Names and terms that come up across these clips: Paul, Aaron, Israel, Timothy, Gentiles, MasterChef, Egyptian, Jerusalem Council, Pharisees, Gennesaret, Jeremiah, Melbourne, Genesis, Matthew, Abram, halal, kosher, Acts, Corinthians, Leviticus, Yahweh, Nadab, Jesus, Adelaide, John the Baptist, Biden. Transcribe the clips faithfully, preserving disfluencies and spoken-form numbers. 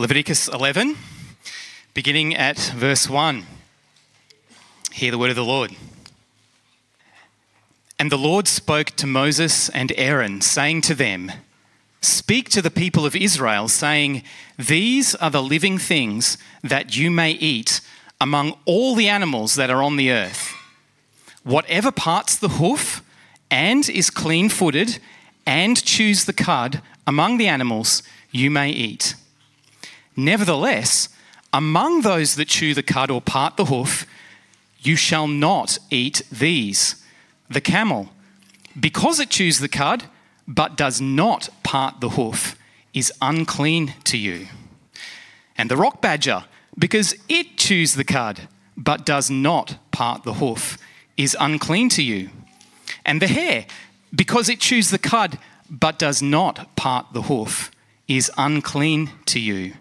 Leviticus eleven, beginning at verse one. Hear the word of the Lord. And the Lord spoke to Moses and Aaron, saying to them, "Speak to the people of Israel, saying, these are the living things that you may eat among all the animals that are on the earth. Whatever parts the hoof and is clean-footed and chews the cud among the animals, you may eat. Nevertheless, among those that chew the cud or part the hoof, you shall not eat these. The camel, because it chews the cud, but does not part the hoof, is unclean to you. And the rock badger, because it chews the cud, but does not part the hoof, is unclean to you. And the hare, because it chews the cud, but does not part the hoof, is unclean to you.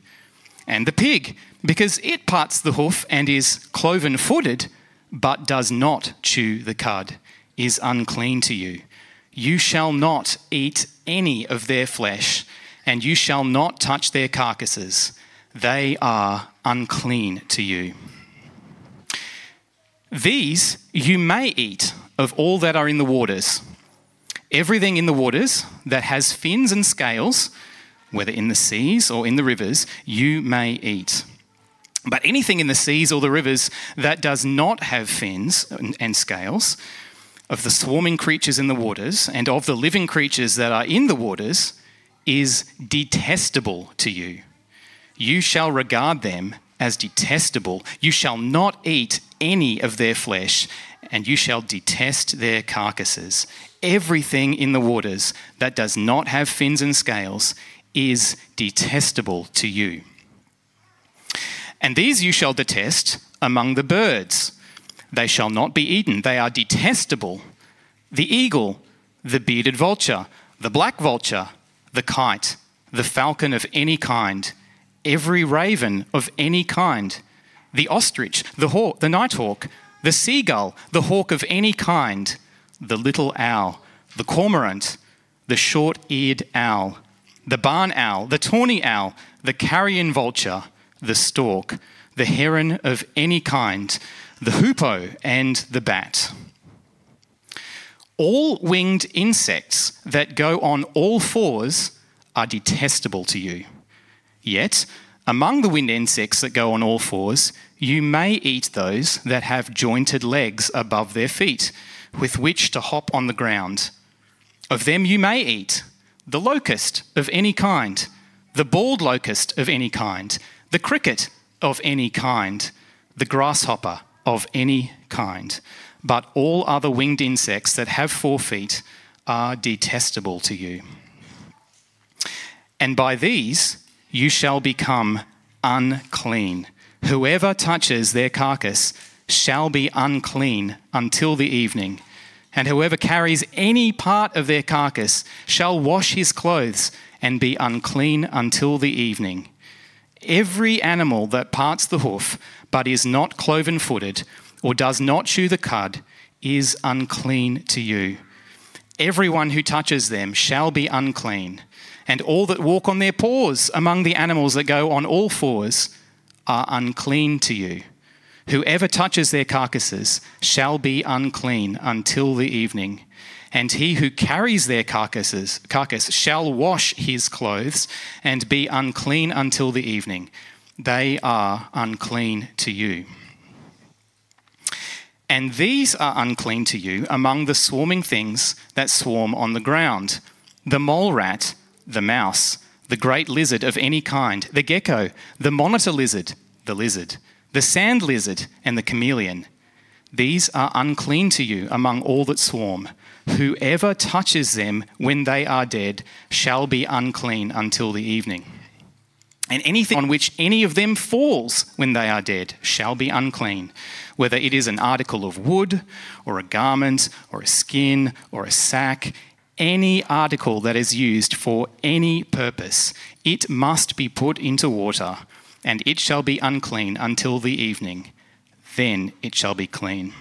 And the pig, because it parts the hoof and is cloven-footed, but does not chew the cud, is unclean to you. You shall not eat any of their flesh, and you shall not touch their carcasses. They are unclean to you. These you may eat of all that are in the waters. Everything in the waters that has fins and scales, whether in the seas or in the rivers, you may eat. But anything in the seas or the rivers that does not have fins and scales, of the swarming creatures in the waters and of the living creatures that are in the waters, is detestable to you. You shall regard them as detestable. You shall not eat any of their flesh, and you shall detest their carcasses. Everything in the waters that does not have fins and scales is detestable to you. And these you shall detest among the birds. They shall not be eaten. They are detestable. The eagle, the bearded vulture, the black vulture, the kite, the falcon of any kind, every raven of any kind, the ostrich, the hawk, the nighthawk, the seagull, the hawk of any kind, the little owl, the cormorant, the short-eared owl, the barn owl, the tawny owl, the carrion vulture, the stork, the heron of any kind, the hoopoe and the bat. All winged insects that go on all fours are detestable to you. Yet, among the winged insects that go on all fours, you may eat those that have jointed legs above their feet, with which to hop on the ground. Of them you may eat the locust of any kind, the bald locust of any kind, the cricket of any kind, the grasshopper of any kind. But all other winged insects that have four feet are detestable to you. And by these you shall become unclean. Whoever touches their carcass shall be unclean until the evening. And whoever carries any part of their carcass shall wash his clothes and be unclean until the evening. Every animal that parts the hoof but is not cloven-footed or does not chew the cud is unclean to you. Everyone who touches them shall be unclean, and all that walk on their paws among the animals that go on all fours are unclean to you. Whoever touches their carcasses shall be unclean until the evening, and he who carries their carcasses carcass shall wash his clothes and be unclean until the evening. They are unclean to you. And these are unclean to you among the swarming things that swarm on the ground: the mole rat, the mouse, the great lizard of any kind, the gecko, the monitor lizard, the lizard, the sand lizard, and the chameleon. These are unclean to you among all that swarm. Whoever touches them when they are dead shall be unclean until the evening. And anything on which any of them falls when they are dead shall be unclean, whether it is an article of wood or a garment or a skin or a sack, any article that is used for any purpose. It must be put into water, and it shall be unclean until the evening. Then it shall be clean.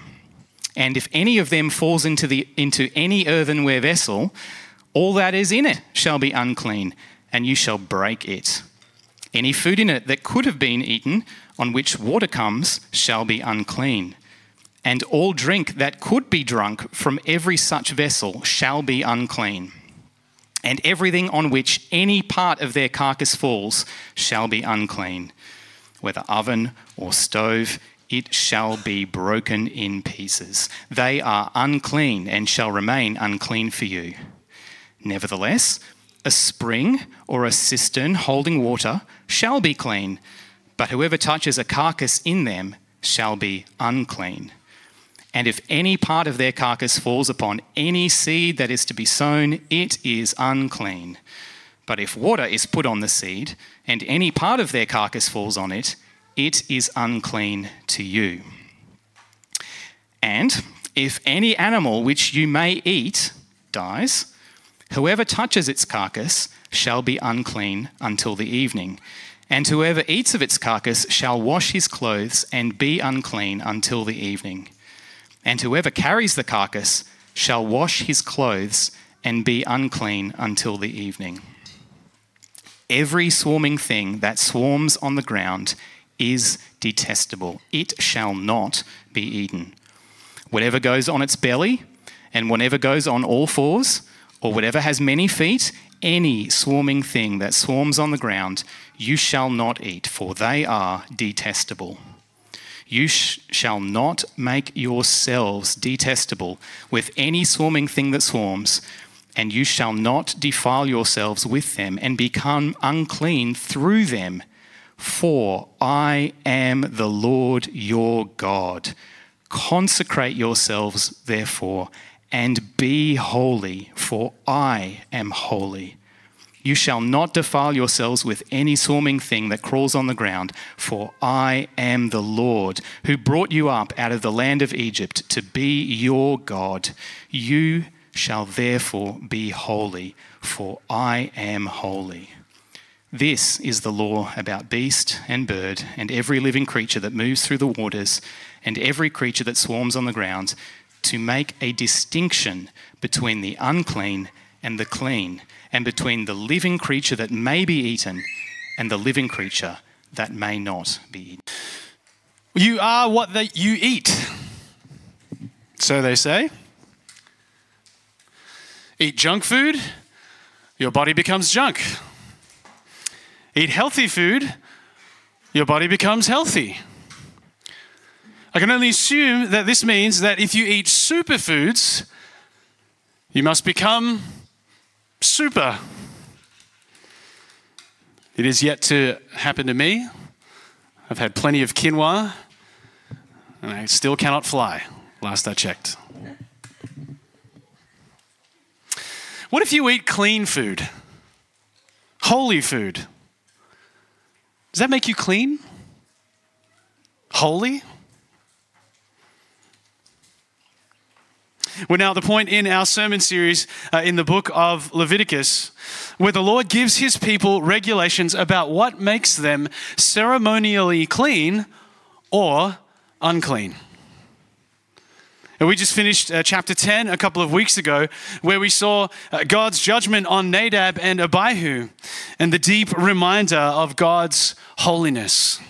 And if any of them falls into the into any earthenware vessel, all that is in it shall be unclean, and you shall break it. Any food in it that could have been eaten, on which water comes, shall be unclean. And all drink that could be drunk from every such vessel shall be unclean. And everything on which any part of their carcass falls shall be unclean. Whether oven or stove, it shall be broken in pieces. They are unclean and shall remain unclean for you. Nevertheless, a spring or a cistern holding water shall be clean, but whoever touches a carcass in them shall be unclean. And if any part of their carcass falls upon any seed that is to be sown, it is unclean. But if water is put on the seed, and any part of their carcass falls on it, it is unclean to you. And if any animal which you may eat dies, whoever touches its carcass shall be unclean until the evening. And whoever eats of its carcass shall wash his clothes and be unclean until the evening. And whoever carries the carcass shall wash his clothes and be unclean until the evening. Every swarming thing that swarms on the ground is detestable. It shall not be eaten. Whatever goes on its belly, and whatever goes on all fours, or whatever has many feet, any swarming thing that swarms on the ground, you shall not eat, for they are detestable. You sh- shall not make yourselves detestable with any swarming thing that swarms, and you shall not defile yourselves with them and become unclean through them. For I am the Lord your God. Consecrate yourselves, therefore, and be holy, for I am holy. You shall not defile yourselves with any swarming thing that crawls on the ground, for I am the Lord, who brought you up out of the land of Egypt to be your God. You shall therefore be holy, for I am holy. This is the law about beast and bird and every living creature that moves through the waters and every creature that swarms on the ground, to make a distinction between the unclean and the clean, and between the living creature that may be eaten and the living creature that may not be eaten. You are what they, you eat, so they say. Eat junk food, your body becomes junk. Eat healthy food, your body becomes healthy. I can only assume that this means that if you eat superfoods, you must become super. It is yet to happen to me. I've had plenty of quinoa, and I still cannot fly, last I checked. What if you eat clean food? Holy food? Does that make you clean? Holy? We're now at the point in our sermon series uh, in the book of Leviticus where the Lord gives his people regulations about what makes them ceremonially clean or unclean. And we just finished uh, chapter ten a couple of weeks ago where we saw uh, God's judgment on Nadab and Abihu and the deep reminder of God's holiness.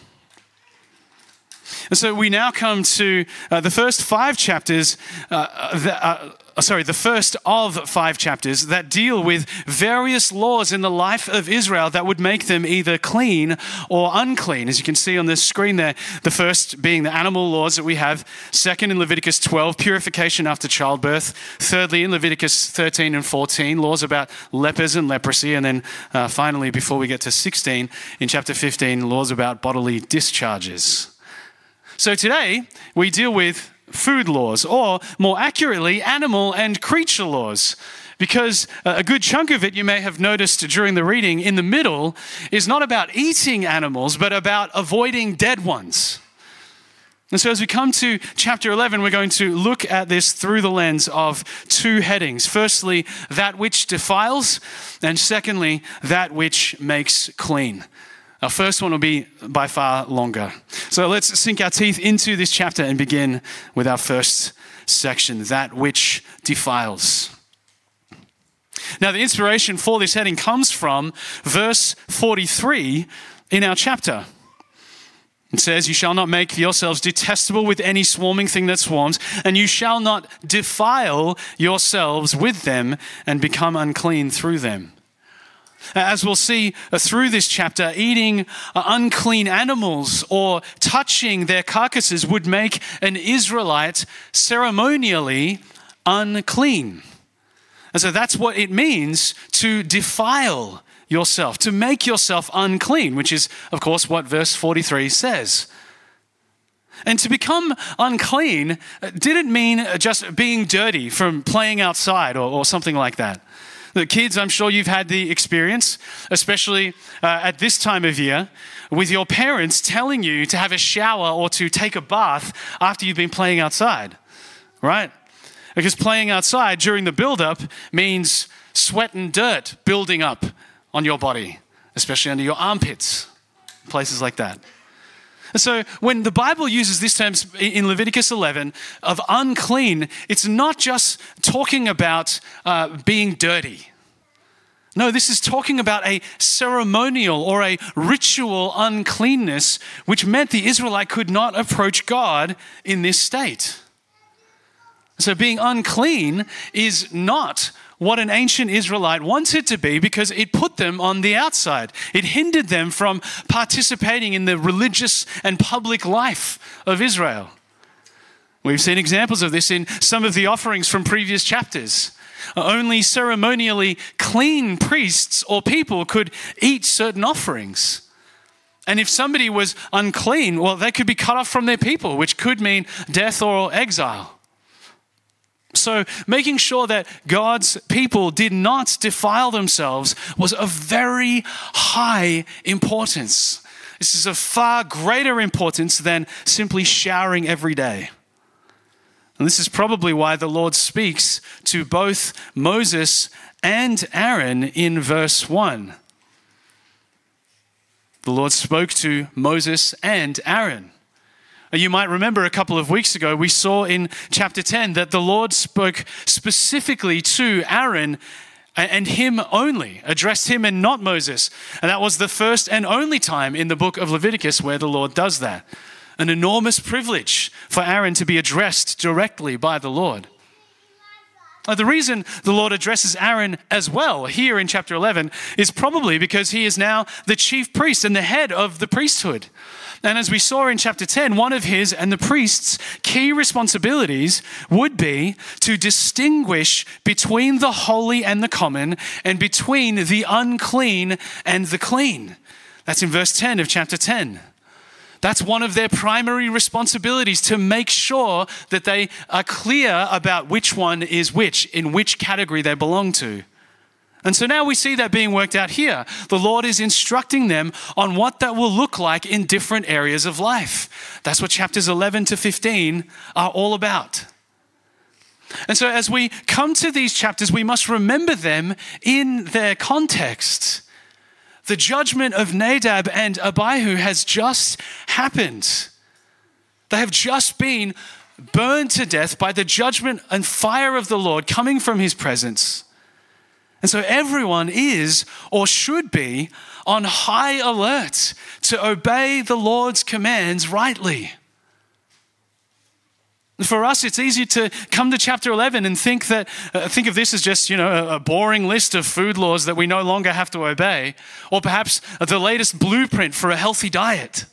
And so we now come to uh, the first five chapters, uh, the, uh, sorry, the first of five chapters that deal with various laws in the life of Israel that would make them either clean or unclean. As you can see on the screen there, the first being the animal laws that we have, second in Leviticus twelve, purification after childbirth, thirdly in Leviticus thirteen and fourteen, laws about lepers and leprosy, and then uh, finally, before we get to sixteen, in chapter fifteen, laws about bodily discharges. So today, we deal with food laws, or more accurately, animal and creature laws, because a good chunk of it, you may have noticed during the reading, in the middle, is not about eating animals, but about avoiding dead ones. And so as we come to chapter eleven, we're going to look at this through the lens of two headings. Firstly, that which defiles, and secondly, that which makes clean. Our first one will be by far longer. So let's sink our teeth into this chapter and begin with our first section, that which defiles. Now, the inspiration for this heading comes from verse forty-three in our chapter. It says, you shall not make yourselves detestable with any swarming thing that swarms, and you shall not defile yourselves with them and become unclean through them. As we'll see through this chapter, eating unclean animals or touching their carcasses would make an Israelite ceremonially unclean. And so that's what it means to defile yourself, to make yourself unclean, which is, of course, what verse forty-three says. And to become unclean didn't mean just being dirty from playing outside or, or something like that. The kids, I'm sure you've had the experience, especially uh, at this time of year, with your parents telling you to have a shower or to take a bath after you've been playing outside, right? Because playing outside during the build-up means sweat and dirt building up on your body, especially under your armpits, places like that. And so when the Bible uses this term in Leviticus eleven of unclean, it's not just talking about uh, being dirty. No, this is talking about a ceremonial or a ritual uncleanness, which meant the Israelite could not approach God in this state. So being unclean is not what an ancient Israelite wanted to be, because it put them on the outside. It hindered them from participating in the religious and public life of Israel. We've seen examples of this in some of the offerings from previous chapters. Only ceremonially clean priests or people could eat certain offerings. And if somebody was unclean, well, they could be cut off from their people, which could mean death or exile. So making sure that God's people did not defile themselves was of very high importance. This is of far greater importance than simply showering every day. And this is probably why the Lord speaks to both Moses and Aaron in verse one. The Lord spoke to Moses and Aaron. You might remember a couple of weeks ago, we saw in chapter ten that the Lord spoke specifically to Aaron and him only, addressed him and not Moses. And that was the first and only time in the book of Leviticus where the Lord does that. An enormous privilege for Aaron to be addressed directly by the Lord. The reason the Lord addresses Aaron as well here in chapter eleven is probably because he is now the chief priest and the head of the priesthood. And as we saw in chapter ten, one of his and the priest's key responsibilities would be to distinguish between the holy and the common, and between the unclean and the clean. That's in verse ten of chapter ten. That's one of their primary responsibilities, to make sure that they are clear about which one is which, in which category they belong to. And so now we see that being worked out here. The Lord is instructing them on what that will look like in different areas of life. That's what chapters eleven to fifteen are all about. And so as we come to these chapters, we must remember them in their context. The judgment of Nadab and Abihu has just happened. They have just been burned to death by the judgment and fire of the Lord coming from his presence. And so everyone is, or should be, on high alert to obey the Lord's commands rightly. For us, it's easy to come to chapter eleven and think that uh, think of this as just, you know, a boring list of food laws that we no longer have to obey, or perhaps the latest blueprint for a healthy diet.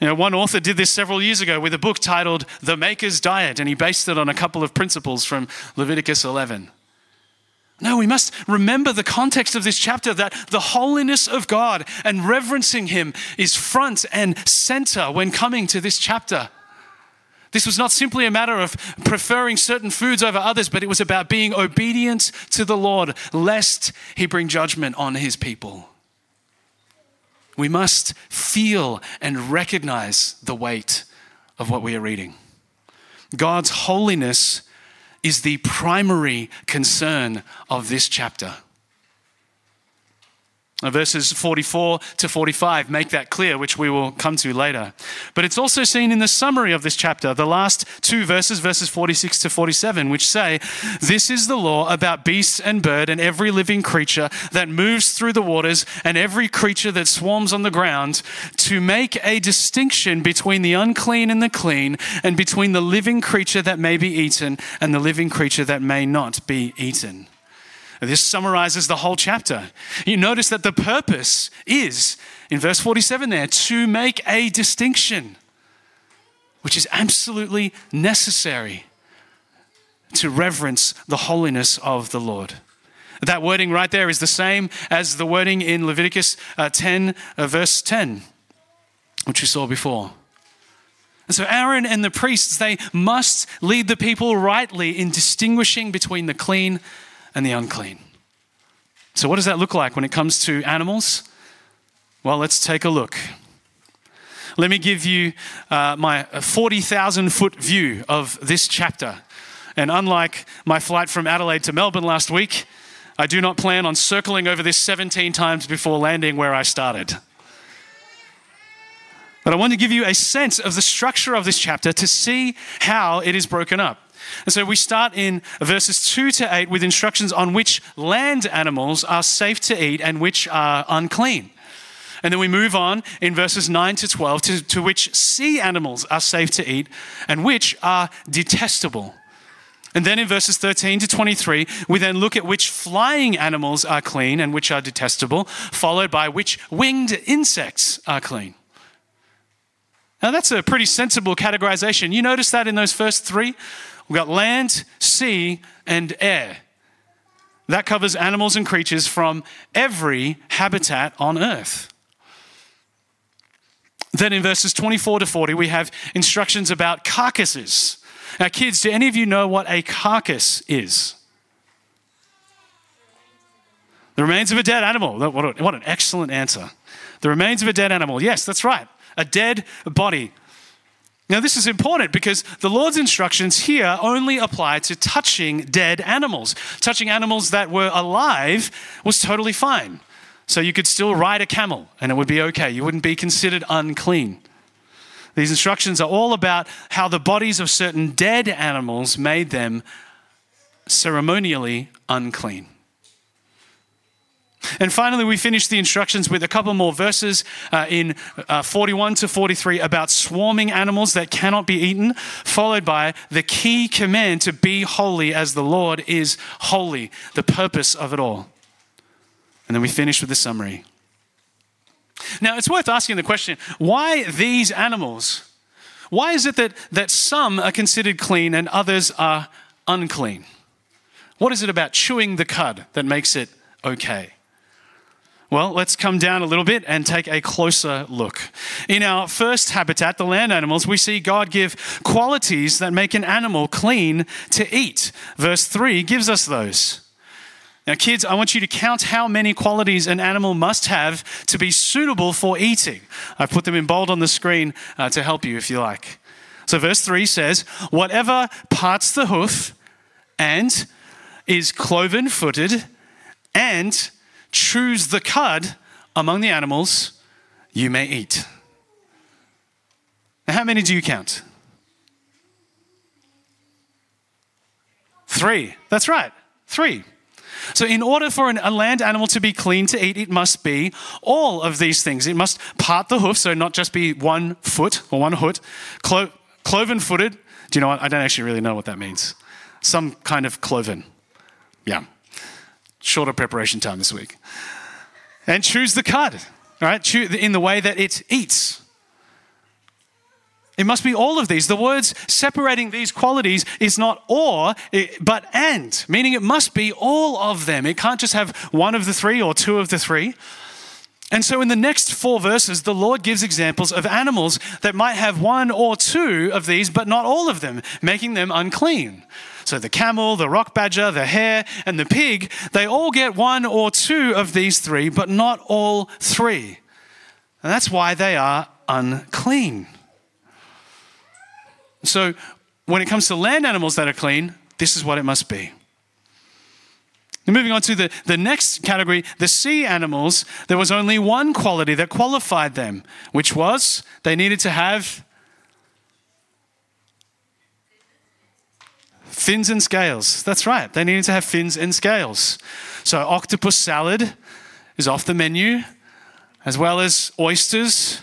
You know, one author did this several years ago with a book titled The Maker's Diet, and he based it on a couple of principles from Leviticus eleven. No, we must remember the context of this chapter, that the holiness of God and reverencing him is front and center when coming to this chapter. This was not simply a matter of preferring certain foods over others, but it was about being obedient to the Lord, lest he bring judgment on his people. We must feel and recognize the weight of what we are reading. God's holiness is the primary concern of this chapter. Verses forty-four to forty-five make that clear, which we will come to later. But it's also seen in the summary of this chapter, the last two verses, verses forty-six to forty-seven, which say, "This is the law about beast and bird and every living creature that moves through the waters and every creature that swarms on the ground, to make a distinction between the unclean and the clean, and between the living creature that may be eaten and the living creature that may not be eaten." This summarizes the whole chapter. You notice that the purpose is, in verse forty-seven there, to make a distinction, which is absolutely necessary to reverence the holiness of the Lord. That wording right there is the same as the wording in Leviticus ten, verse ten, which we saw before. And so Aaron and the priests, they must lead the people rightly in distinguishing between the clean and and the unclean. So what does that look like when it comes to animals? Well, let's take a look. Let me give you uh, my forty thousand foot view of this chapter. And unlike my flight from Adelaide to Melbourne last week, I do not plan on circling over this seventeen times before landing where I started. But I want to give you a sense of the structure of this chapter to see how it is broken up. And so we start in verses two to eight with instructions on which land animals are safe to eat and which are unclean. And then we move on in verses nine to twelve to, to which sea animals are safe to eat and which are detestable. And then in verses thirteen to twenty-three, we then look at which flying animals are clean and which are detestable, followed by which winged insects are clean. Now that's a pretty sensible categorization. You notice that in those first three? We've got land, sea, and air. That covers animals and creatures from every habitat on earth. Then in verses twenty-four to forty, we have instructions about carcasses. Now, kids, do any of you know what a carcass is? The remains of a dead animal. What an excellent answer. The remains of a dead animal. Yes, that's right. A dead body. Now, this is important because the Lord's instructions here only apply to touching dead animals. Touching animals that were alive was totally fine. So you could still ride a camel and it would be okay. You wouldn't be considered unclean. These instructions are all about how the bodies of certain dead animals made them ceremonially unclean. And finally, we finish the instructions with a couple more verses uh, in uh, forty-one to forty-three about swarming animals that cannot be eaten, followed by the key command to be holy as the Lord is holy, the purpose of it all. And then we finish with the summary. Now, it's worth asking the question, why these animals? Why is it that, that some are considered clean and others are unclean? What is it about chewing the cud that makes it okay? Well, let's come down a little bit and take a closer look. In our first habitat, the land animals, we see God give qualities that make an animal clean to eat. Verse three gives us those. Now, kids, I want you to count how many qualities an animal must have to be suitable for eating. I've put them in bold on the screen uh, to help you if you like. So verse three says, "Whatever parts the hoof and is cloven-footed and choose the cud among the animals, you may eat." Now, how many do you count? Three. That's right, three. So in order for an, a land animal to be clean to eat, it must be all of these things. It must part the hoof, so not just be one foot or one hoot. Clo- cloven-footed. Do you know what? I don't actually really know what that means. Some kind of cloven. Yeah. Shorter preparation time this week. And choose the cud, all right? In the way that it eats. It must be all of these. The words separating these qualities is not or, but and, meaning it must be all of them. It can't just have one of the three or two of the three. And so in the next four verses, the Lord gives examples of animals that might have one or two of these, but not all of them, making them unclean. So the camel, the rock badger, the hare, and the pig, they all get one or two of these three, but not all three. And that's why they are unclean. So when it comes to land animals that are clean, this is what it must be. And moving on to the, the next category, the sea animals, there was only one quality that qualified them, which was they needed to have fins and scales. That's right. They needed to have fins and scales. So octopus salad is off the menu, as well as oysters,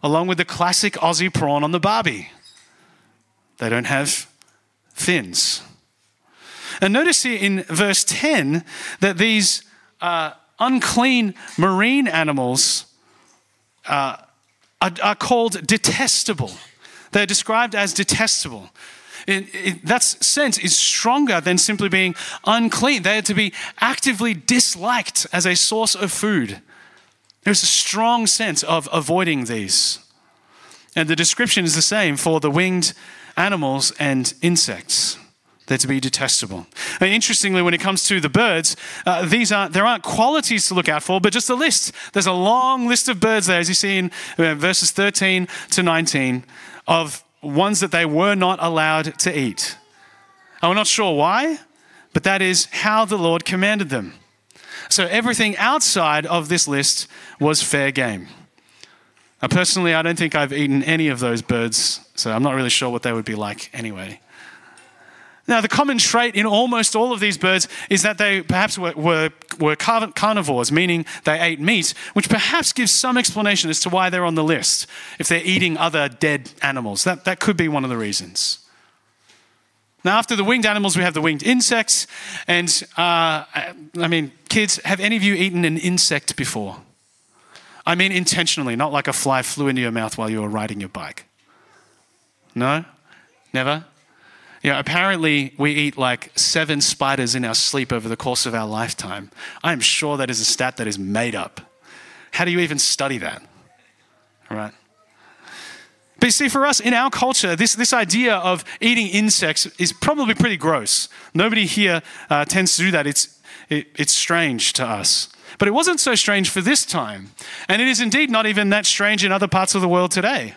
along with the classic Aussie prawn on the barbie. They don't have fins. And notice here in verse ten that these uh, unclean marine animals uh, are, are called detestable. They're described as detestable. It, it, that sense is stronger than simply being unclean. They are to be actively disliked as a source of food. There's a strong sense of avoiding these. And the description is the same for the winged animals and insects. They're to be detestable. And interestingly, when it comes to the birds, uh, these aren't, there aren't qualities to look out for, but just a list. There's a long list of birds there, as you see in uh, verses thirteen to nineteen, of ones that they were not allowed to eat. And we're not sure why, but that is how the Lord commanded them. So everything outside of this list was fair game. Now, personally, I don't think I've eaten any of those birds, so I'm not really sure what they would be like anyway. Now, the common trait in almost all of these birds is that they perhaps were, were, were carnivores, meaning they ate meat, which perhaps gives some explanation as to why they're on the list, if they're eating other dead animals. That, that could be one of the reasons. Now, after the winged animals, we have the winged insects. And, uh, I mean, kids, have any of you eaten an insect before? I mean intentionally, not like a fly flew into your mouth while you were riding your bike. No? Never? You know, apparently we eat like seven spiders in our sleep over the course of our lifetime. I'm sure that is a stat that is made up. How do you even study that? All right. But you see, for us in our culture, this, this idea of eating insects is probably pretty gross. Nobody here uh, tends to do that. It's, it, it's strange to us. But it wasn't so strange for this time. And it is indeed not even that strange in other parts of the world today.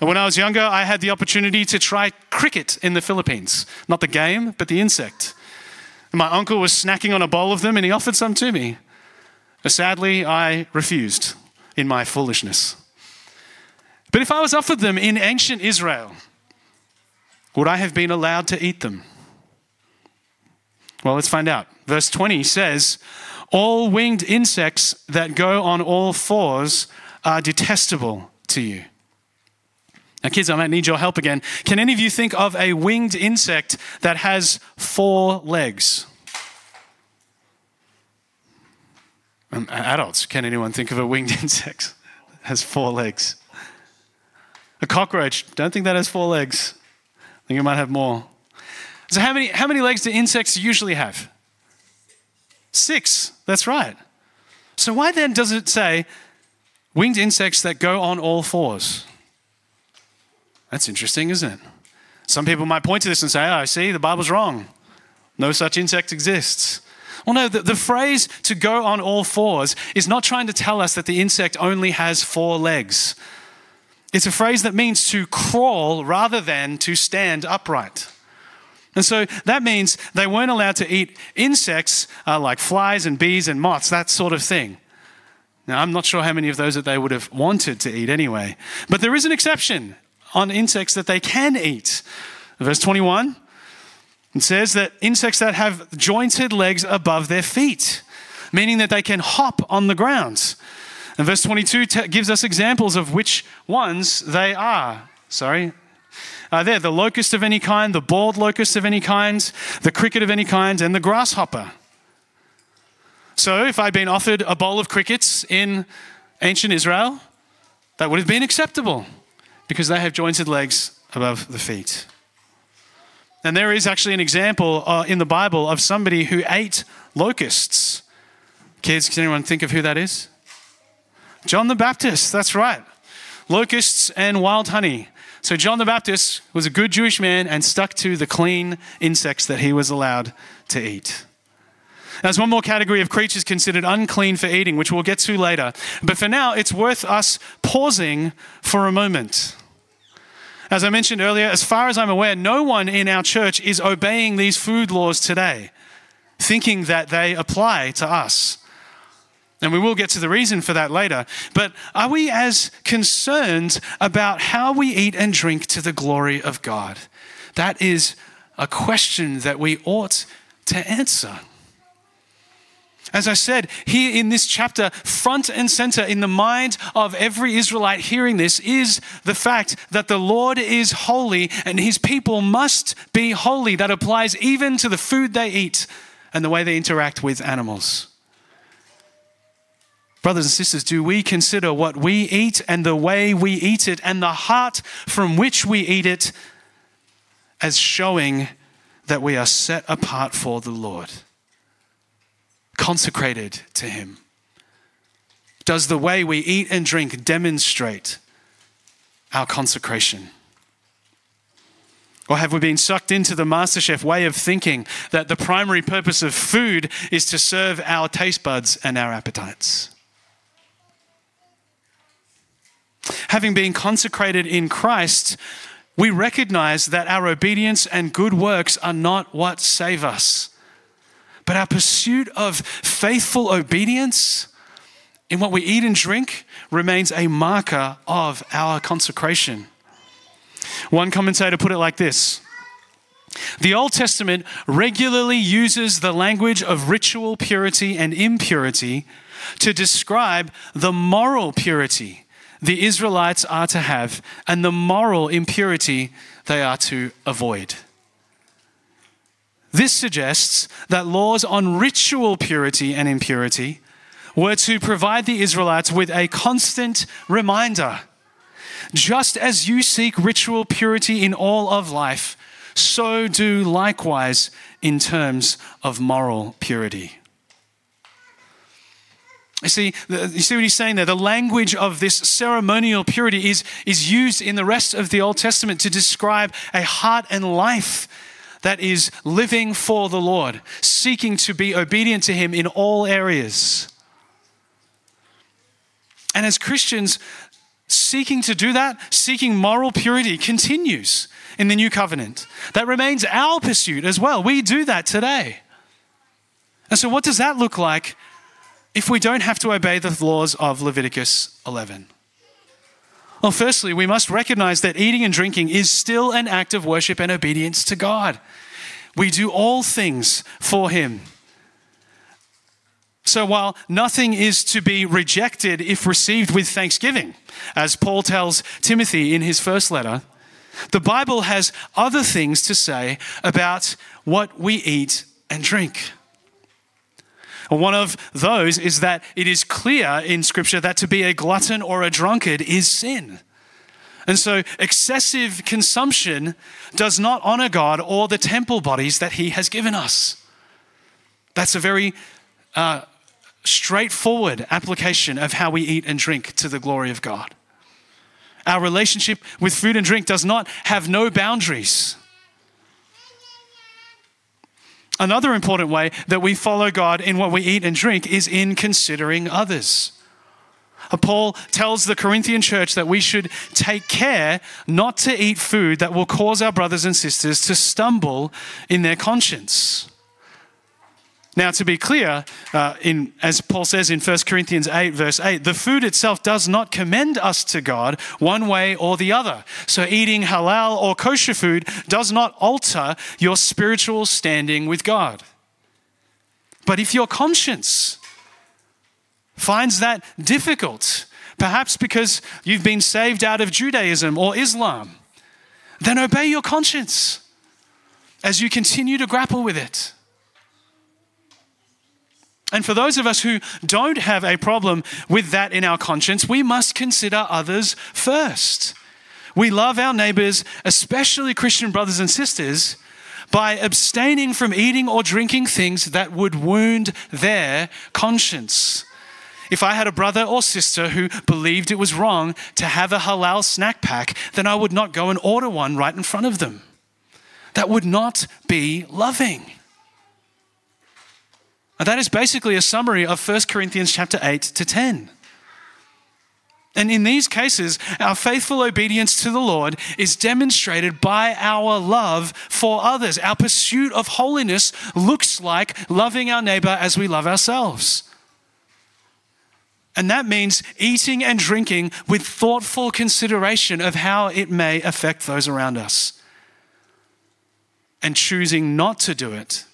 And when I was younger, I had the opportunity to try cricket in the Philippines. Not the game, but the insect. And my uncle was snacking on a bowl of them and he offered some to me. But sadly, I refused in my foolishness. But if I was offered them in ancient Israel, would I have been allowed to eat them? Well, let's find out. Verse twenty says, "All winged insects that go on all fours are detestable to you." Now, kids, I might need your help again. Can any of you think of a winged insect that has four legs? Um, adults, can anyone think of a winged insect that has four legs? A cockroach, don't think that has four legs. I think it might have more. So how many, how many legs do insects usually have? Six, that's right. So why then does it say winged insects that go on all fours? That's interesting, isn't it? Some people might point to this and say, oh, see, the Bible's wrong. No such insect exists. Well, no, the, the phrase to go on all fours is not trying to tell us that the insect only has four legs. It's a phrase that means to crawl rather than to stand upright. And so that means they weren't allowed to eat insects uh, like flies and bees and moths, that sort of thing. Now, I'm not sure how many of those that they would have wanted to eat anyway. But there is an exception on insects that they can eat. Verse twenty-one, it says that insects that have jointed legs above their feet, meaning that they can hop on the ground. And verse twenty-two t- gives us examples of which ones they are. Sorry. Uh, they're the locust of any kind, the bald locust of any kind, the cricket of any kind, and the grasshopper. So if I'd been offered a bowl of crickets in ancient Israel, that would have been acceptable, because they have jointed legs above the feet. And there is actually an example uh, in the Bible of somebody who ate locusts. Kids, can anyone think of who that is? John the Baptist, that's right. Locusts and wild honey. So John the Baptist was a good Jewish man and stuck to the clean insects that he was allowed to eat. There's one more category of creatures considered unclean for eating, which we'll get to later. But for now, it's worth us pausing for a moment. As I mentioned earlier, as far as I'm aware, no one in our church is obeying these food laws today. thinking that they apply to us. And we will get to the reason for that later. But are we as concerned about how we eat and drink to the glory of God? That is a question that we ought to answer. As I said, here in this chapter, front and center in the mind of every Israelite hearing this is the fact that the Lord is holy and his people must be holy. That applies even to the food they eat and the way they interact with animals. Brothers and sisters, do we consider what we eat and the way we eat it and the heart from which we eat it as showing that we are set apart for the Lord? Consecrated to him? Does the way we eat and drink demonstrate our consecration? Or have we been sucked into the MasterChef way of thinking that the primary purpose of food is to serve our taste buds and our appetites? Having been consecrated in Christ, we recognize that our obedience and good works are not what save us. But our pursuit of faithful obedience in what we eat and drink remains a marker of our consecration. One commentator put it like this: the Old Testament regularly uses the language of ritual purity and impurity to describe the moral purity the Israelites are to have and the moral impurity they are to avoid. This suggests that laws on ritual purity and impurity were to provide the Israelites with a constant reminder. Just as you seek ritual purity in all of life, so do likewise in terms of moral purity. You see, you see what he's saying there? The language of this ceremonial purity is, is used in the rest of the Old Testament to describe a heart and life that is living for the Lord, seeking to be obedient to him in all areas. And as Christians, seeking to do that, seeking moral purity continues in the new covenant. That remains our pursuit as well. We do that today. And so what does that look like if we don't have to obey the laws of Leviticus eleven? Well, firstly, we must recognize that eating and drinking is still an act of worship and obedience to God. We do all things for him. So while nothing is to be rejected if received with thanksgiving, as Paul tells Timothy in his first letter, the Bible has other things to say about what we eat and drink. One of those is that it is clear in Scripture that to be a glutton or a drunkard is sin. And so excessive consumption does not honor God or the temple bodies that he has given us. That's a very uh, straightforward application of how we eat and drink to the glory of God. Our relationship with food and drink does not have no boundaries. Another important way that we follow God in what we eat and drink is in considering others. Paul tells the Corinthian church that we should take care not to eat food that will cause our brothers and sisters to stumble in their conscience. Now, to be clear, uh, in, as Paul says in First Corinthians eight, verse eight, the food itself does not commend us to God one way or the other. So eating halal or kosher food does not alter your spiritual standing with God. But if your conscience finds that difficult, perhaps because you've been saved out of Judaism or Islam, then obey your conscience as you continue to grapple with it. And for those of us who don't have a problem with that in our conscience, we must consider others first. We love our neighbors, especially Christian brothers and sisters, by abstaining from eating or drinking things that would wound their conscience. If I had a brother or sister who believed it was wrong to have a halal snack pack, then I would not go and order one right in front of them. That would not be loving. And that is basically a summary of First Corinthians chapter eight to ten. And in these cases, our faithful obedience to the Lord is demonstrated by our love for others. Our pursuit of holiness looks like loving our neighbor as we love ourselves. And that means eating and drinking with thoughtful consideration of how it may affect those around us, and choosing not to do it,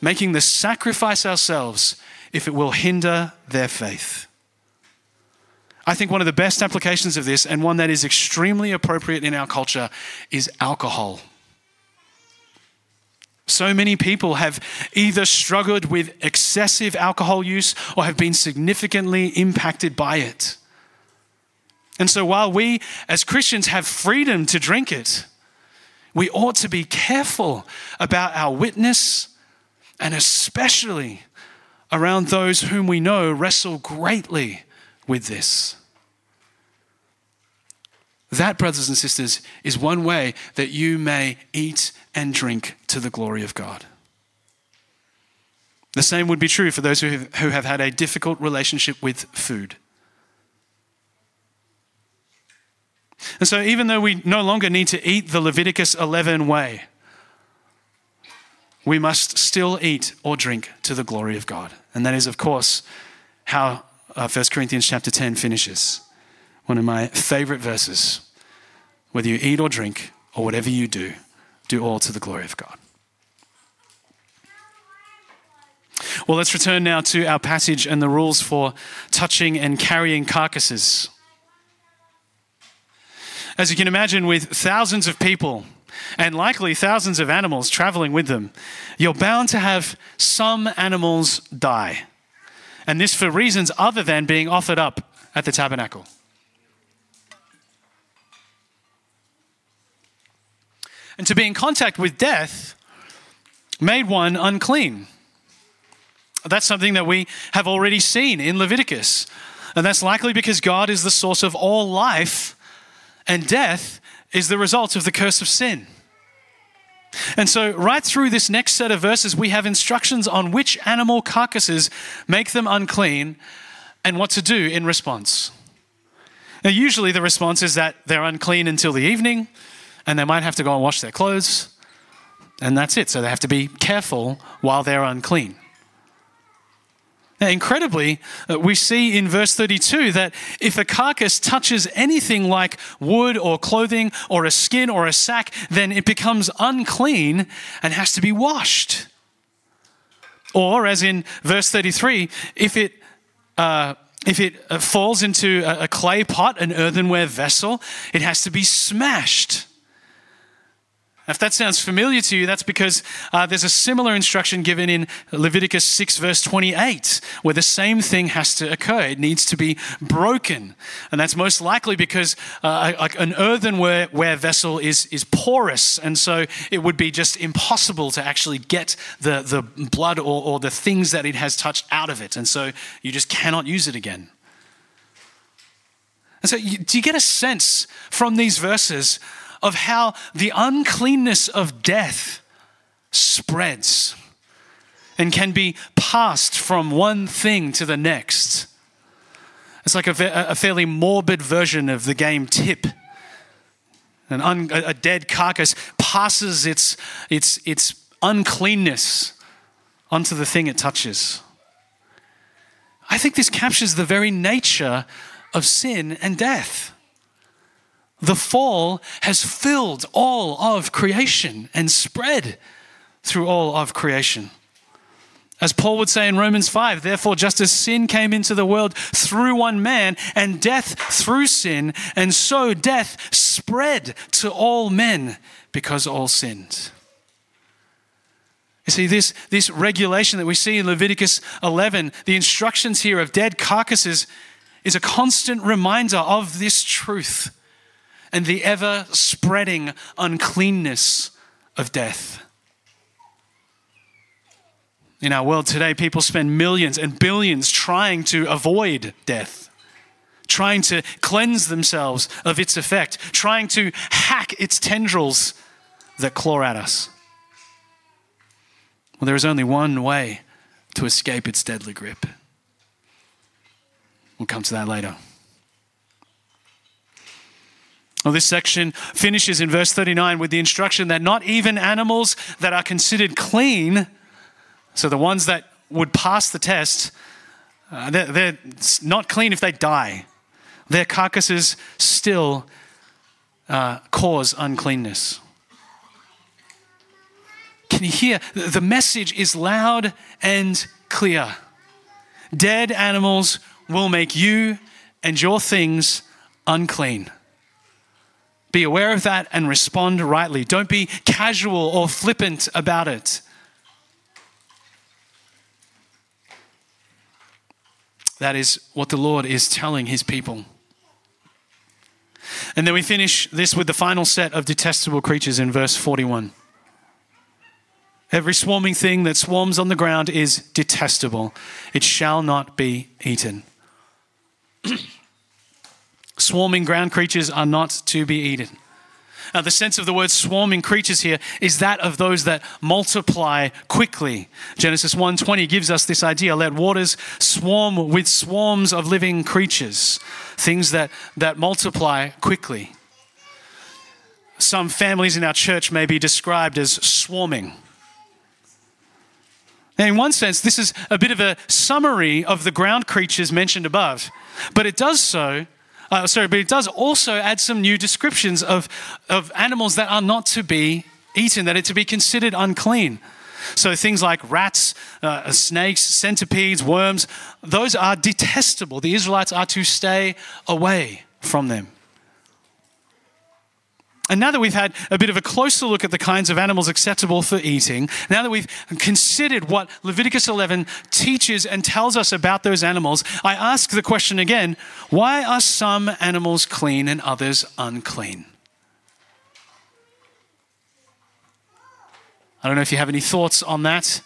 making the sacrifice ourselves if it will hinder their faith. I think one of the best applications of this, and one that is extremely appropriate in our culture, is alcohol. So many people have either struggled with excessive alcohol use or have been significantly impacted by it. And so while we as Christians have freedom to drink it, we ought to be careful about our witness, and especially around those whom we know wrestle greatly with this. That, brothers and sisters, is one way that you may eat and drink to the glory of God. The same would be true for those who have, who have had a difficult relationship with food. And so even though we no longer need to eat the Leviticus eleven way, we must still eat or drink to the glory of God. And that is, of course, how uh, First Corinthians chapter ten finishes. One of my favorite verses. Whether you eat or drink or whatever you do, do all to the glory of God. Well, let's return now to our passage and the rules for touching and carrying carcasses. As you can imagine, with thousands of people and likely thousands of animals traveling with them, you're bound to have some animals die. And this for reasons other than being offered up at the tabernacle. And to be in contact with death made one unclean. That's something that we have already seen in Leviticus. And that's likely because God is the source of all life, and death is the result of the curse of sin. And so right through this next set of verses, we have instructions on which animal carcasses make them unclean and what to do in response. Now, usually the response is that they're unclean until the evening and they might have to go and wash their clothes, and that's it. So they have to be careful while they're unclean. Now, incredibly, we see in verse thirty-two that if a carcass touches anything like wood or clothing or a skin or a sack, then it becomes unclean and has to be washed. Or, as in verse thirty-three, if it uh, if it falls into a clay pot, an earthenware vessel, it has to be smashed. If that sounds familiar to you, that's because uh, there's a similar instruction given in Leviticus six verse twenty-eight, where the same thing has to occur. It needs to be broken. And that's most likely because uh, like an earthenware vessel is, is porous, and so it would be just impossible to actually get the, the blood or, or the things that it has touched out of it. And so you just cannot use it again. And so you, do you get a sense from these verses of how the uncleanness of death spreads and can be passed from one thing to the next? It's like a, a fairly morbid version of the game Tip. An un, a dead carcass passes its, its, its uncleanness onto the thing it touches. I think this captures the very nature of sin and death. The fall has filled all of creation and spread through all of creation. As Paul would say in Romans five, therefore, just as sin came into the world through one man and death through sin, and so death spread to all men because all sinned. You see, this, this regulation that we see in Leviticus eleven, the instructions here of dead carcasses, is a constant reminder of this truth and the ever-spreading uncleanness of death. In our world today, people spend millions and billions trying to avoid death, trying to cleanse themselves of its effect, trying to hack its tendrils that claw at us. Well, there is only one way to escape its deadly grip. We'll come to that later. Well, this section finishes in verse thirty-nine with the instruction that not even animals that are considered clean, so the ones that would pass the test, uh, they're, they're not clean if they die. Their carcasses still uh, cause uncleanness. Can you hear? The message is loud and clear. Dead animals will make you and your things unclean. Be aware of that and respond rightly. Don't be casual or flippant about it. That is what the Lord is telling his people. And then we finish this with the final set of detestable creatures in verse forty-one. Every swarming thing that swarms on the ground is detestable. It shall not be eaten. Swarming ground creatures are not to be eaten. Now, the sense of the word swarming creatures here is that of those that multiply quickly. Genesis one twenty gives us this idea. Let waters swarm with swarms of living creatures, things that, that multiply quickly. Some families in our church may be described as swarming. And in one sense, this is a bit of a summary of the ground creatures mentioned above, but it does so Uh, sorry, but it does also add some new descriptions of, of animals that are not to be eaten, that are to be considered unclean. So things like rats, uh, snakes, centipedes, worms, those are detestable. The Israelites are to stay away from them. And now that we've had a bit of a closer look at the kinds of animals acceptable for eating, now that we've considered what Leviticus eleven teaches and tells us about those animals, I ask the question again, why are some animals clean and others unclean? I don't know if you have any thoughts on that.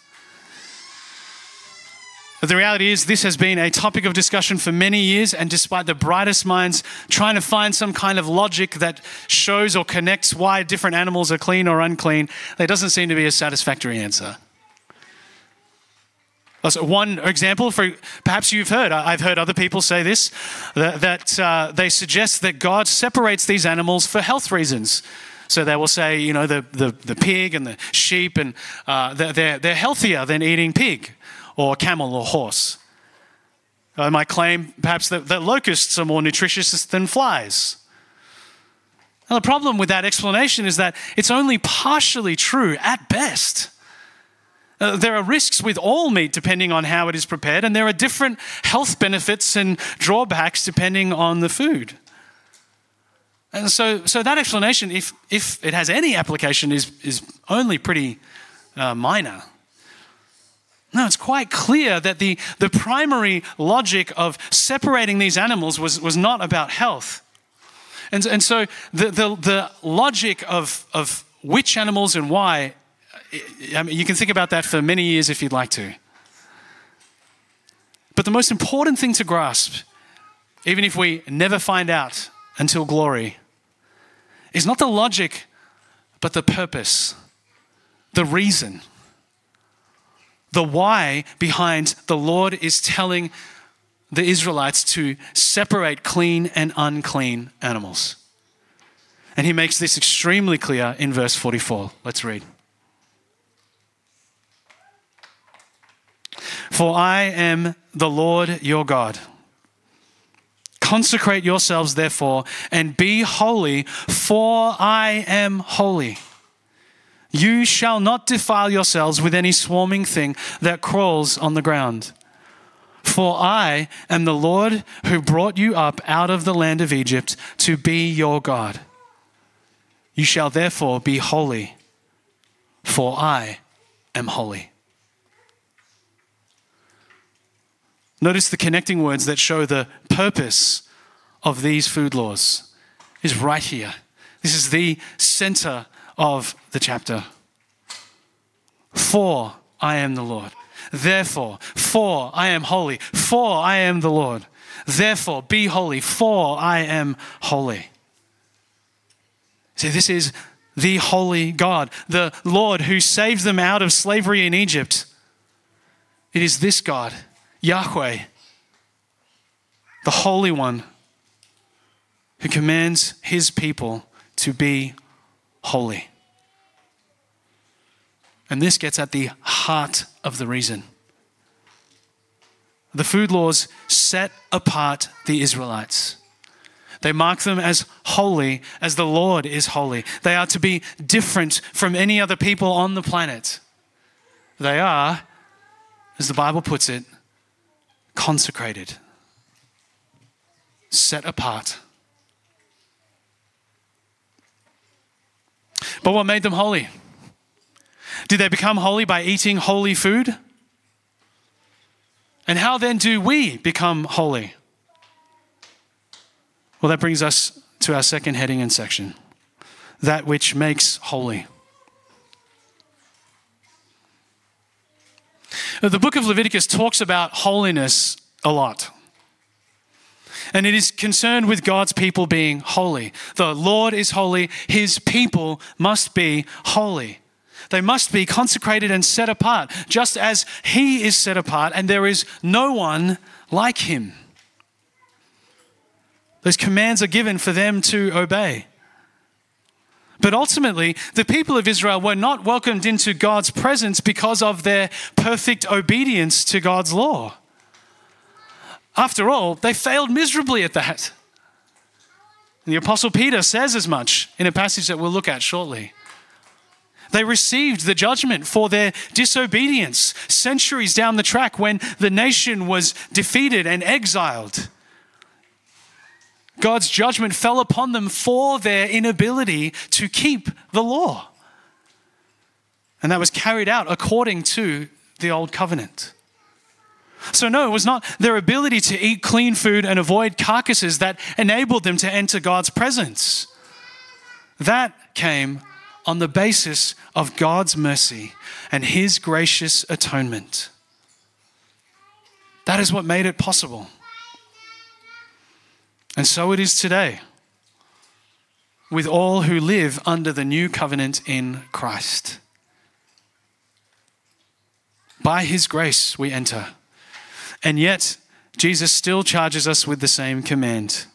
But the reality is this has been a topic of discussion for many years, and despite the brightest minds trying to find some kind of logic that shows or connects why different animals are clean or unclean, there doesn't seem to be a satisfactory answer. So one example, for perhaps you've heard, I've heard other people say this, that, that uh, they suggest that God separates these animals for health reasons. So they will say, you know, the, the, the pig and the sheep, and uh, they're, they're healthier than eating pig or camel or horse. I might claim perhaps that, that locusts are more nutritious than flies. Now, the problem with that explanation is that it's only partially true at best. Uh, there are risks with all meat depending on how it is prepared, and there are different health benefits and drawbacks depending on the food. And so, so that explanation, if if it has any application, is, is only pretty uh, minor. No, it's quite clear that the, the primary logic of separating these animals was, was not about health. And, and so the, the, the logic of, of which animals and why, I mean, you can think about that for many years if you'd like to. But the most important thing to grasp, even if we never find out until glory, is not the logic, but the purpose, the reason. The why behind the Lord is telling the Israelites to separate clean and unclean animals. And he makes this extremely clear in verse forty-four. Let's read. For I am the Lord your God. Consecrate yourselves, therefore, and be holy, for I am holy. You shall not defile yourselves with any swarming thing that crawls on the ground. For I am the Lord who brought you up out of the land of Egypt to be your God. You shall therefore be holy, for I am holy. Notice the connecting words that show the purpose of these food laws is right here. This is the center of the chapter. For I am the Lord. Therefore, for I am holy. For I am the Lord. Therefore, be holy. For I am holy. See, this is the holy God, the Lord who saved them out of slavery in Egypt. It is this God, Yahweh, the Holy One, who commands his people to be holy. And this gets at the heart of the reason. The food laws set apart the Israelites. They mark them as holy as the Lord is holy. They are to be different from any other people on the planet. They are, as the Bible puts it, consecrated, set apart. But what made them holy? Did they become holy by eating holy food? And how then do we become holy? Well, that brings us to our second heading and section, that which makes holy. The book of Leviticus talks about holiness a lot. And it is concerned with God's people being holy. The Lord is holy. His people must be holy. They must be consecrated and set apart, just as he is set apart, and there is no one like him. Those commands are given for them to obey. But ultimately, the people of Israel were not welcomed into God's presence because of their perfect obedience to God's law. After all, they failed miserably at that. And the Apostle Peter says as much in a passage that we'll look at shortly. They received the judgment for their disobedience centuries down the track when the nation was defeated and exiled. God's judgment fell upon them for their inability to keep the law. And that was carried out according to the old covenant. So no, it was not their ability to eat clean food and avoid carcasses that enabled them to enter God's presence. That came on the basis of God's mercy and his gracious atonement. That is what made it possible. And so it is today with all who live under the new covenant in Christ. By his grace we enter. And yet, Jesus still charges us with the same command.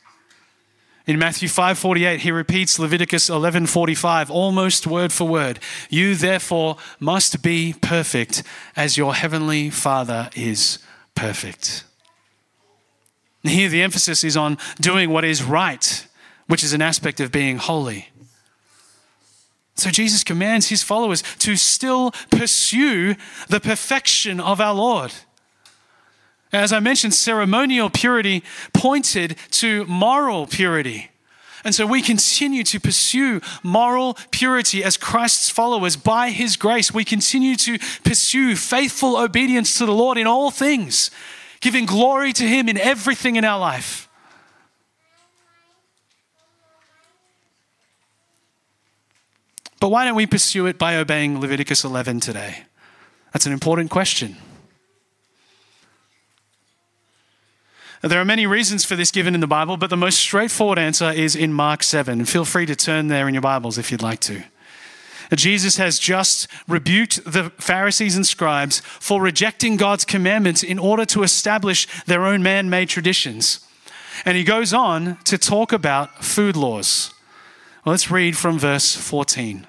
In Matthew five forty-eight, he repeats Leviticus eleven forty-five, almost word for word. You therefore must be perfect as your heavenly Father is perfect. Here the emphasis is on doing what is right, which is an aspect of being holy. So Jesus commands his followers to still pursue the perfection of our Lord. As I mentioned, ceremonial purity pointed to moral purity. And so we continue to pursue moral purity as Christ's followers by his grace. We continue to pursue faithful obedience to the Lord in all things, giving glory to him in everything in our life. But why don't we pursue it by obeying Leviticus eleven today? That's an important question. There are many reasons for this given in the Bible, but the most straightforward answer is in Mark seven. Feel free to turn there in your Bibles if you'd like to. Jesus has just rebuked the Pharisees and scribes for rejecting God's commandments in order to establish their own man-made traditions. And he goes on to talk about food laws. Well, let's read from verse fourteen.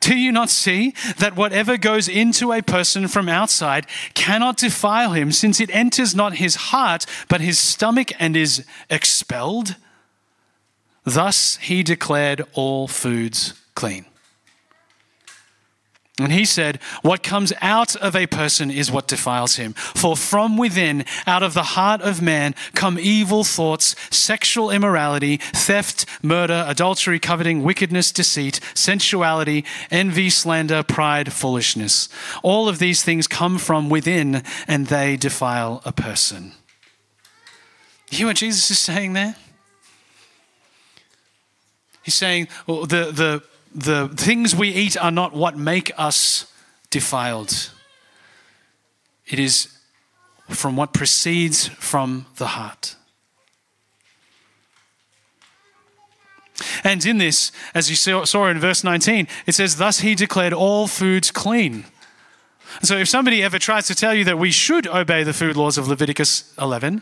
Do you not see that whatever goes into a person from outside cannot defile him, since it enters not his heart, but his stomach and is expelled? Thus he declared all foods clean." And he said, what comes out of a person is what defiles him. For from within, out of the heart of man, come evil thoughts, sexual immorality, theft, murder, adultery, coveting, wickedness, deceit, sensuality, envy, slander, pride, foolishness. All of these things come from within, and they defile a person. You hear what Jesus is saying there? He's saying, well, the the... The things we eat are not what make us defiled. It is from what proceeds from the heart. And in this, as you saw in verse nineteen, it says, thus he declared all foods clean. So if somebody ever tries to tell you that we should obey the food laws of Leviticus eleven,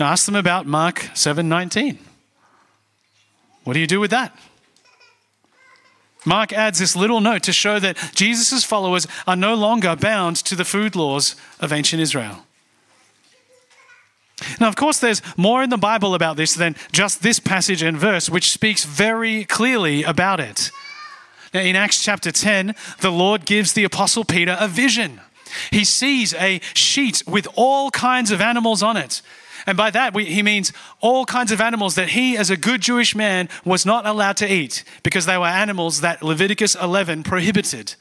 ask them about Mark seven nineteen. What do you do with that? Mark adds this little note to show that Jesus' followers are no longer bound to the food laws of ancient Israel. Now, of course, there's more in the Bible about this than just this passage and verse, which speaks very clearly about it. Now, in Acts chapter ten, the Lord gives the Apostle Peter a vision. He sees a sheet with all kinds of animals on it. And by that, we, he means all kinds of animals that he, as a good Jewish man, was not allowed to eat because they were animals that Leviticus eleven prohibited.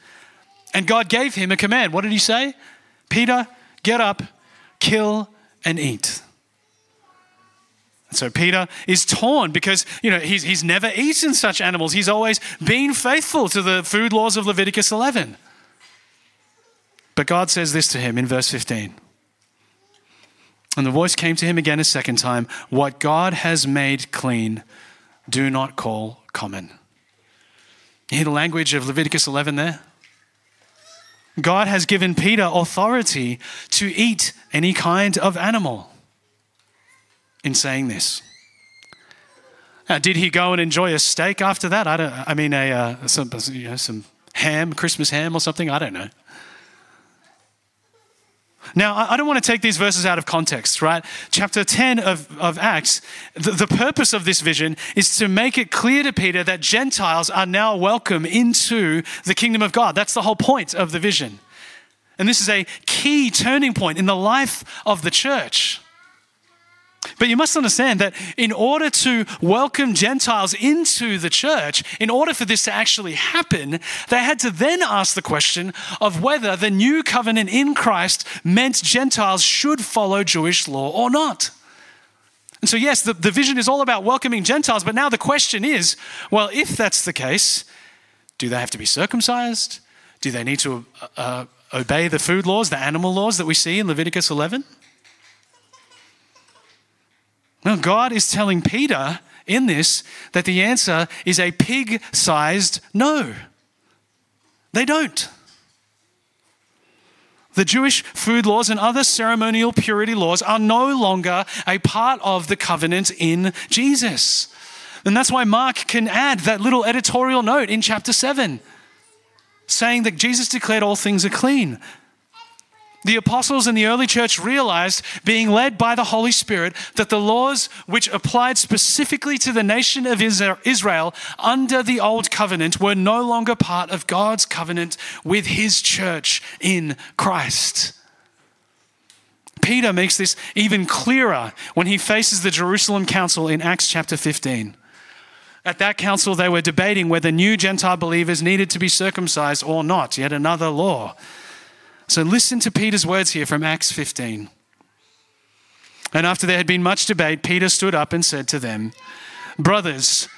And God gave him a command. What did he say? Peter, get up, kill and eat. And so Peter is torn because, you know, he's, he's never eaten such animals. He's always been faithful to the food laws of Leviticus eleven. But God says this to him in verse fifteen. And the voice came to him again a second time. What God has made clean, do not call common. You hear the language of Leviticus eleven there? God has given Peter authority to eat any kind of animal in saying this. Now, did he go and enjoy a steak after that? I don't. I mean, a uh, some, you know, some ham, Christmas ham or something? I don't know. Now, I don't want to take these verses out of context, right? Chapter ten of, of Acts, the, the purpose of this vision is to make it clear to Peter that Gentiles are now welcome into the kingdom of God. That's the whole point of the vision. And this is a key turning point in the life of the church. But you must understand that in order to welcome Gentiles into the church, in order for this to actually happen, they had to then ask the question of whether the new covenant in Christ meant Gentiles should follow Jewish law or not. And so yes, the, the vision is all about welcoming Gentiles, but now the question is, well, if that's the case, do they have to be circumcised? Do they need to uh, obey the food laws, the animal laws that we see in Leviticus eleven? Now, God is telling Peter in this that the answer is a pig-sized no. They don't. The Jewish food laws and other ceremonial purity laws are no longer a part of the covenant in Jesus. And that's why Mark can add that little editorial note in chapter seven, saying that Jesus declared all things are clean. The apostles and the early church realized, being led by the Holy Spirit, that the laws which applied specifically to the nation of Israel under the old covenant were no longer part of God's covenant with his church in Christ. Peter makes this even clearer when he faces the Jerusalem Council in Acts chapter fifteen. At that council, they were debating whether new Gentile believers needed to be circumcised or not, yet another law. So listen to Peter's words here from Acts fifteen. And after there had been much debate, Peter stood up and said to them, brothers,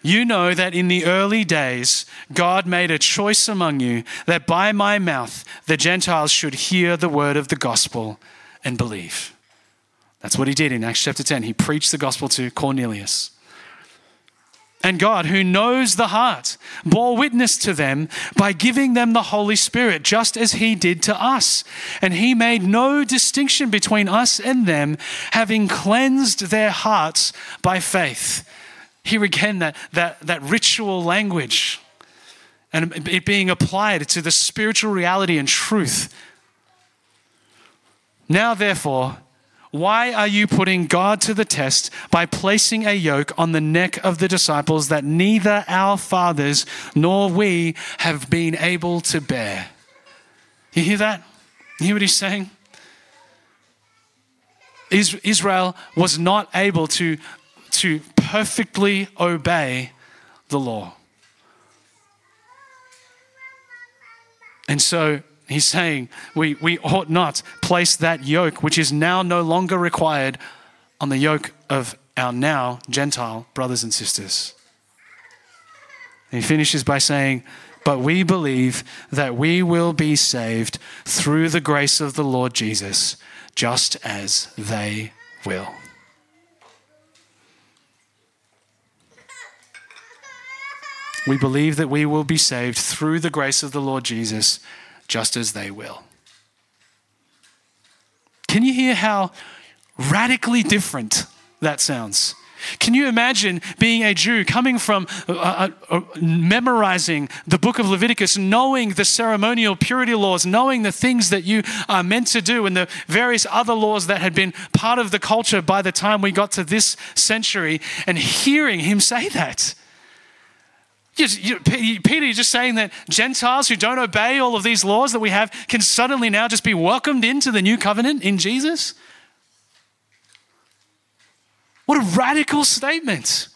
you know that in the early days, God made a choice among you that by my mouth, the Gentiles should hear the word of the gospel and believe. That's what he did in Acts chapter ten. He preached the gospel to Cornelius. And God, who knows the heart, bore witness to them by giving them the Holy Spirit, just as he did to us. And he made no distinction between us and them, having cleansed their hearts by faith. Here again, that, that, that ritual language and it being applied to the spiritual reality and truth. Now, therefore, Why are you putting God to the test by placing a yoke on the neck of the disciples that neither our fathers nor we have been able to bear? You hear that? You hear what he's saying? Israel was not able to, to perfectly obey the law. And so he's saying we, we ought not place that yoke, which is now no longer required, on the yoke of our now Gentile brothers and sisters. And he finishes by saying, but we believe that we will be saved through the grace of the Lord Jesus, just as they will. We believe that we will be saved through the grace of the Lord Jesus, just as they will. Can you hear how radically different that sounds? Can you imagine being a Jew coming from uh, uh, memorizing the book of Leviticus, knowing the ceremonial purity laws, knowing the things that you are meant to do and the various other laws that had been part of the culture by the time we got to this century, and hearing him say that? Just, you, Peter, you're just saying that Gentiles who don't obey all of these laws that we have can suddenly now just be welcomed into the new covenant in Jesus? What a radical statement.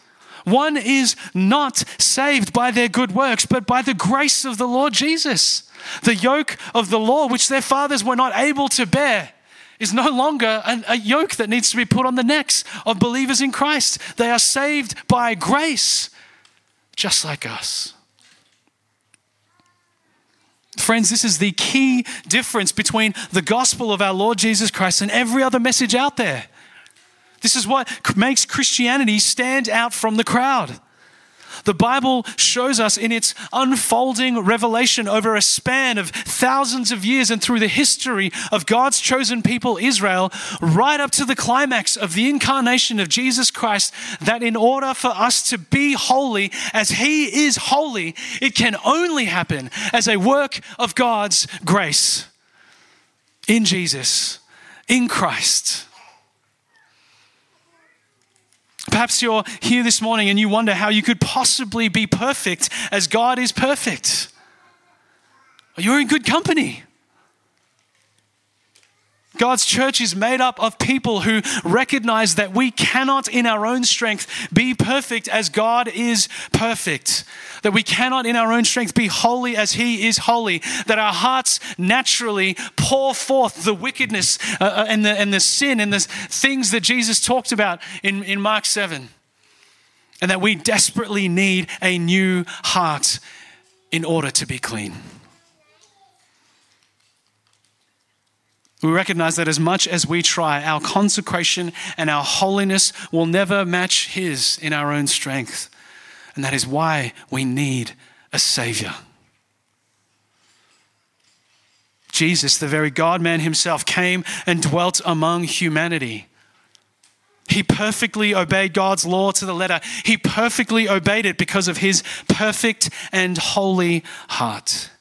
One is not saved by their good works, but by the grace of the Lord Jesus. The yoke of the law, which their fathers were not able to bear, is no longer a, a yoke that needs to be put on the necks of believers in Christ. They are saved by grace, just like us. Friends, this is the key difference between the gospel of our Lord Jesus Christ and every other message out there. This is what makes Christianity stand out from the crowd. The Bible shows us in its unfolding revelation over a span of thousands of years and through the history of God's chosen people, Israel, right up to the climax of the incarnation of Jesus Christ, that in order for us to be holy as He is holy, it can only happen as a work of God's grace in Jesus, in Christ. Perhaps you're here this morning and you wonder how you could possibly be perfect as God is perfect. You're in good company. God's church is made up of people who recognize that we cannot in our own strength be perfect as God is perfect. That we cannot in our own strength be holy as He is holy. That our hearts naturally pour forth the wickedness uh, and, the, and the sin and the things that Jesus talked about in, in Mark seven. And that we desperately need a new heart in order to be clean. We recognize that as much as we try, our consecration and our holiness will never match His in our own strength. And that is why we need a Savior. Jesus, the very God-man Himself, came and dwelt among humanity. He perfectly obeyed God's law to the letter. He perfectly obeyed it because of His perfect and holy heart.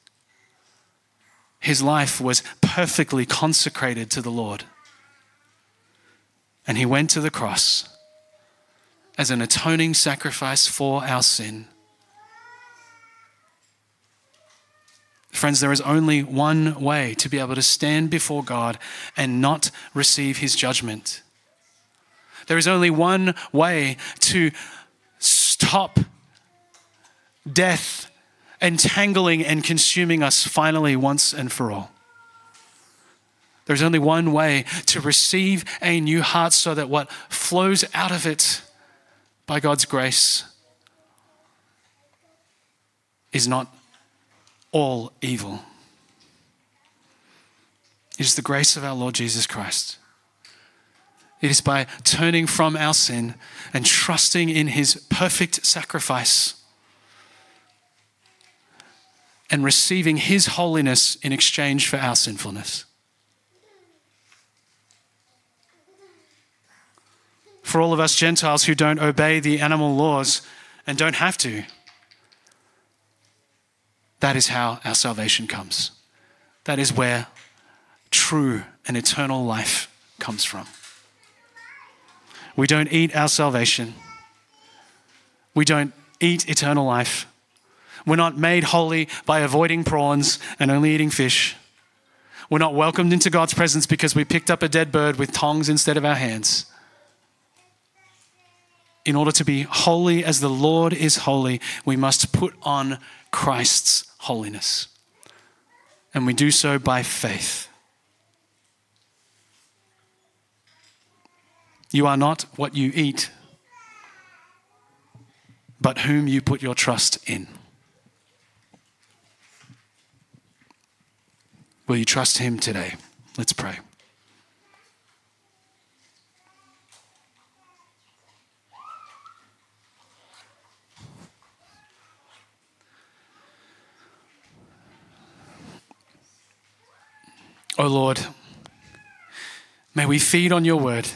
His life was perfectly consecrated to the Lord. And He went to the cross as an atoning sacrifice for our sin. Friends, there is only one way to be able to stand before God and not receive His judgment. There is only one way to stop death entangling and consuming us finally once and for all. There's only one way to receive a new heart so that what flows out of it by God's grace is not all evil. It is the grace of our Lord Jesus Christ. It is by turning from our sin and trusting in His perfect sacrifice and receiving His holiness in exchange for our sinfulness. For all of us Gentiles who don't obey the animal laws and don't have to, that is how our salvation comes. That is where true and eternal life comes from. We don't eat our salvation. We don't eat eternal life. We're not made holy by avoiding prawns and only eating fish. We're not welcomed into God's presence because we picked up a dead bird with tongs instead of our hands. In order to be holy as the Lord is holy, we must put on Christ's holiness. And we do so by faith. You are not what you eat, but whom you put your trust in. Will you trust him today? Let's pray. Oh Lord, may we feed on your word,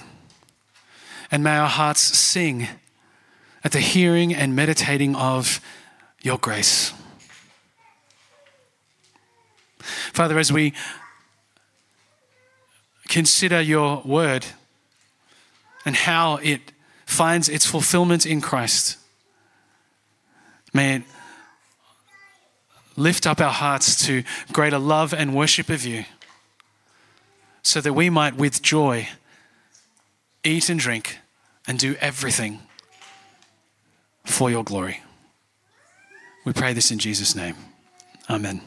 and may our hearts sing at the hearing and meditating of your grace. Father, as we consider your word and how it finds its fulfillment in Christ, may it lift up our hearts to greater love and worship of you, so that we might with joy eat and drink and do everything for your glory. We pray this in Jesus' name. Amen.